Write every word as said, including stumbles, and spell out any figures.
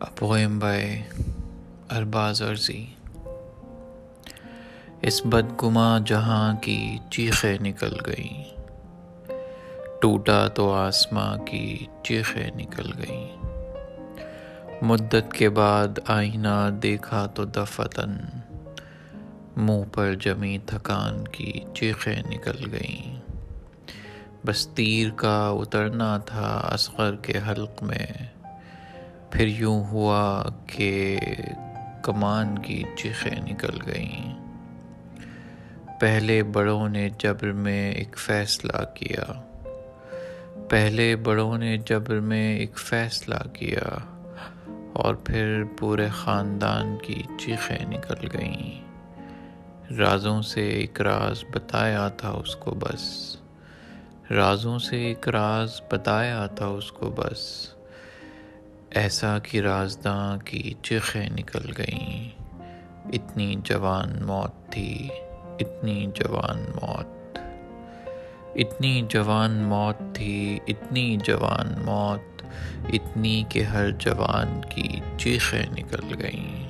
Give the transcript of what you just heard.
A poem by Arbaaz عرضی۔ اس بدگماں جہاں کی چیخیں نکل گئیں، ٹوٹا تو آسماں کی چیخیں نکل گئیں۔ مدت کے بعد آئینہ دیکھا تو دفعتاً، منہ پر جمی تھکان کی چیخیں نکل گئیں۔ بس تیر کا اترنا تھا اصغر کے حلق میں، پھر یوں ہوا کہ کمان کی چیخیں نکل گئیں۔ پہلے بڑوں نے جبر میں ایک فیصلہ کیا، پہلے بڑوں نے جبر میں ایک فیصلہ کیا اور پھر پورے خاندان کی چیخیں نکل گئیں۔ رازوں سے ایک راز بتایا تھا اس کو بس، رازوں سے ایک راز بتایا تھا اس کو بس، ایسا کہ رازداں کی چیخیں نکل گئیں۔ اتنی جوان موت تھی، اتنی جوان موت، اتنی جوان موت تھی، اتنی جوان موت، اتنی کہ ہر جوان کی چیخیں نکل گئیں۔